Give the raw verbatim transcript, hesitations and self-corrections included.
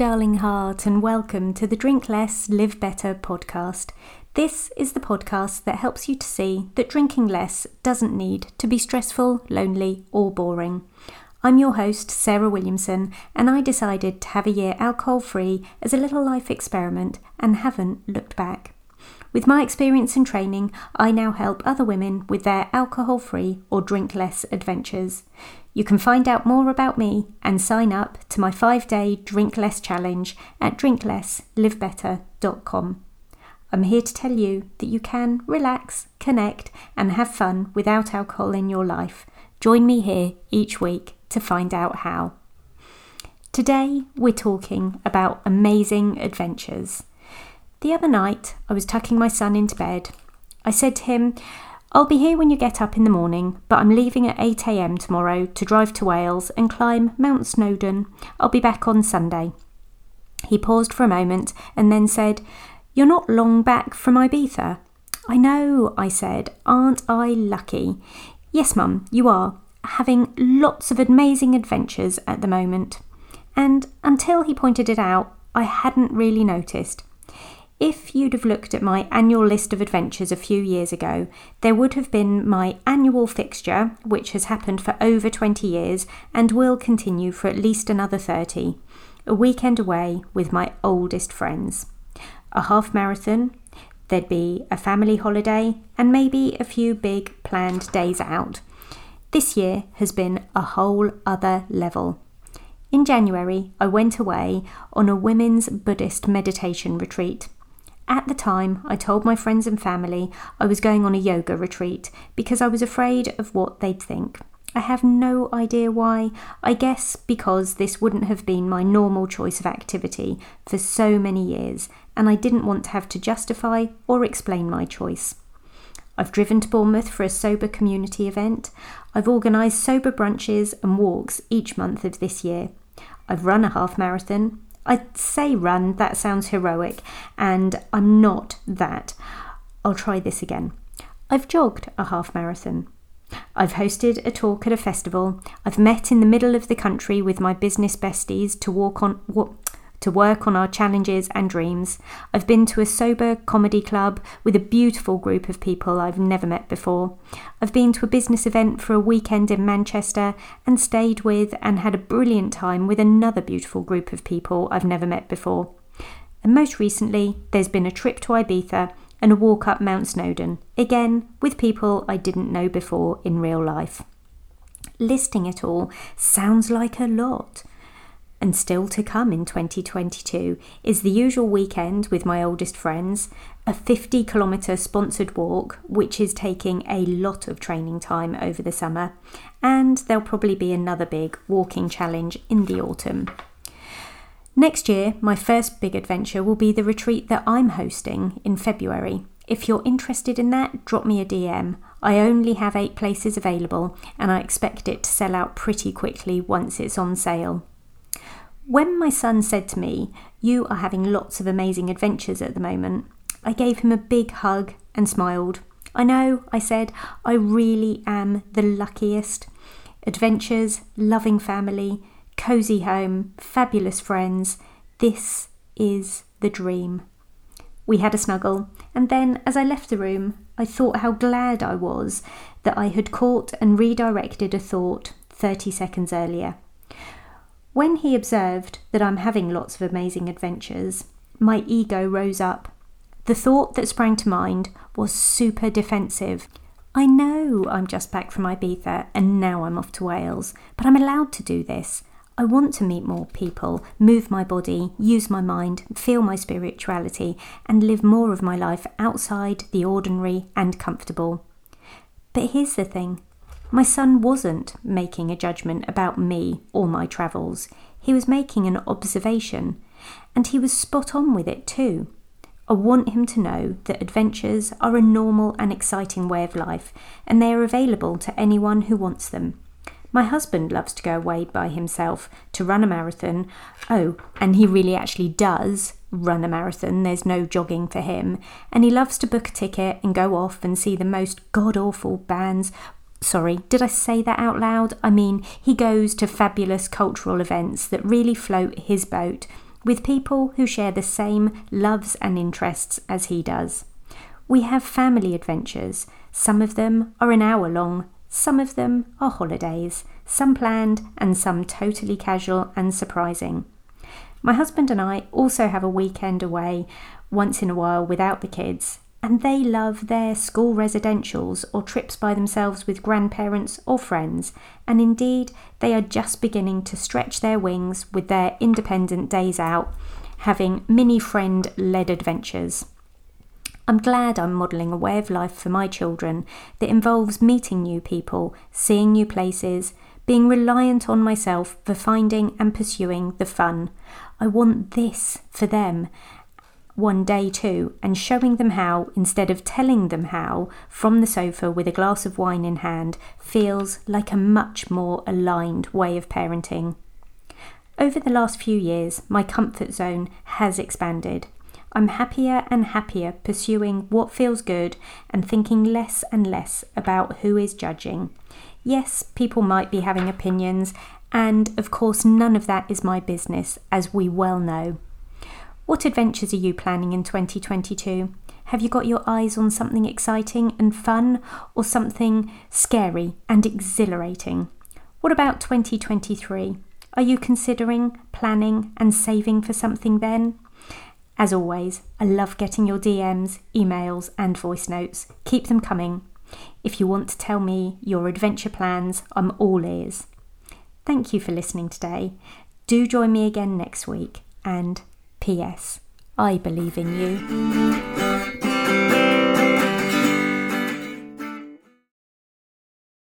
darling heart, and welcome to the Drink Less, Live Better podcast. This is the podcast that helps you to see that drinking less doesn't need to be stressful, lonely, or boring. I'm your host, Sarah Williamson, and I decided to have a year alcohol-free as a little life experiment and haven't looked back. With my experience and training, I now help other women with their alcohol-free or drink-less adventures. You can find out more about me and sign up to my five-day Drink Less Challenge at drink less live better dot com. I'm here to tell you that you can relax, connect, and have fun without alcohol in your life. Join me here each week to find out how. Today, we're talking about amazing adventures. The other night, I was tucking my son into bed. I said to him, "I'll be here when you get up in the morning, but I'm leaving at eight a.m. tomorrow to drive to Wales and climb Mount Snowdon. I'll be back on Sunday." He paused for a moment and then said, "You're not long back from Ibiza." "I know," I said. "Aren't I lucky?" "Yes, Mum, you are. Having lots of amazing adventures at the moment." And until he pointed it out, I hadn't really noticed. If you'd have looked at my annual list of adventures a few years ago, there would have been my annual fixture, which has happened for over twenty years and will continue for at least another thirty, a weekend away with my oldest friends, a half marathon, there'd be a family holiday, and maybe a few big planned days out. This year has been a whole other level. In January, I went away on a women's Buddhist meditation retreat. At the time, I told my friends and family I was going on a yoga retreat because I was afraid of what they'd think. I have no idea why. I guess because this wouldn't have been my normal choice of activity for so many years, and I didn't want to have to justify or explain my choice. I've driven to Bournemouth for a sober community event. I've organised sober brunches and walks each month of this year. I've run a half marathon. I say run, that sounds heroic, and I'm not that. I'll try this again. I've jogged a half marathon. I've hosted a talk at a festival. I've met in the middle of the country with my business besties to walk on what, to work on our challenges and dreams. I've been to a sober comedy club with a beautiful group of people I've never met before. I've been to a business event for a weekend in Manchester and stayed with and had a brilliant time with another beautiful group of people I've never met before. And most recently, there's been a trip to Ibiza and a walk up Mount Snowdon, again with people I didn't know before in real life. Listing it all sounds like a lot. And still to come in twenty twenty-two is the usual weekend with my oldest friends, a fifty kilometre sponsored walk, which is taking a lot of training time over the summer, and there'll probably be another big walking challenge in the autumn. Next year, my first big adventure will be the retreat that I'm hosting in February. If you're interested in that, drop me a D M. I only have eight places available, and I expect it to sell out pretty quickly once it's on sale. When my son said to me, "You are having lots of amazing adventures at the moment," I gave him a big hug and smiled. "I know," I said, "I really am the luckiest. Adventures, loving family, cosy home, fabulous friends. This is the dream." We had a snuggle, and then as I left the room, I thought how glad I was that I had caught and redirected a thought thirty seconds earlier. When he observed that I'm having lots of amazing adventures, my ego rose up. The thought that sprang to mind was super defensive. I know I'm just back from Ibiza and now I'm off to Wales, but I'm allowed to do this. I want to meet more people, move my body, use my mind, feel my spirituality, and live more of my life outside the ordinary and comfortable. But here's the thing. My son wasn't making a judgment about me or my travels. He was making an observation, and he was spot on with it too. I want him to know that adventures are a normal and exciting way of life, and they are available to anyone who wants them. My husband loves to go away by himself to run a marathon. Oh, and he really actually does run a marathon. There's no jogging for him. And he loves to book a ticket and go off and see the most god-awful bands. Sorry, did I say that out loud? I mean, he goes to fabulous cultural events that really float his boat with people who share the same loves and interests as he does. We have family adventures. Some of them are an hour long, some of them are holidays, some planned and some totally casual and surprising. My husband and I also have a weekend away once in a while without the kids, and they love their school residentials or trips by themselves with grandparents or friends, and indeed they are just beginning to stretch their wings with their independent days out, having mini friend-led adventures. I'm glad I'm modelling a way of life for my children that involves meeting new people, seeing new places, being reliant on myself for finding and pursuing the fun. I want this for them one day too, and showing them how, instead of telling them how, from the sofa with a glass of wine in hand, feels like a much more aligned way of parenting. Over the last few years, my comfort zone has expanded. I'm happier and happier pursuing what feels good and thinking less and less about who is judging. Yes, people might be having opinions, and of course none of that is my business, as we well know. What adventures are you planning in twenty twenty-two? Have you got your eyes on something exciting and fun, or something scary and exhilarating? What about twenty twenty-three? Are you considering, planning and saving for something then? As always, I love getting your D Ms, emails and voice notes. Keep them coming. If you want to tell me your adventure plans, I'm all ears. Thank you for listening today. Do join me again next week, and P S I believe in you.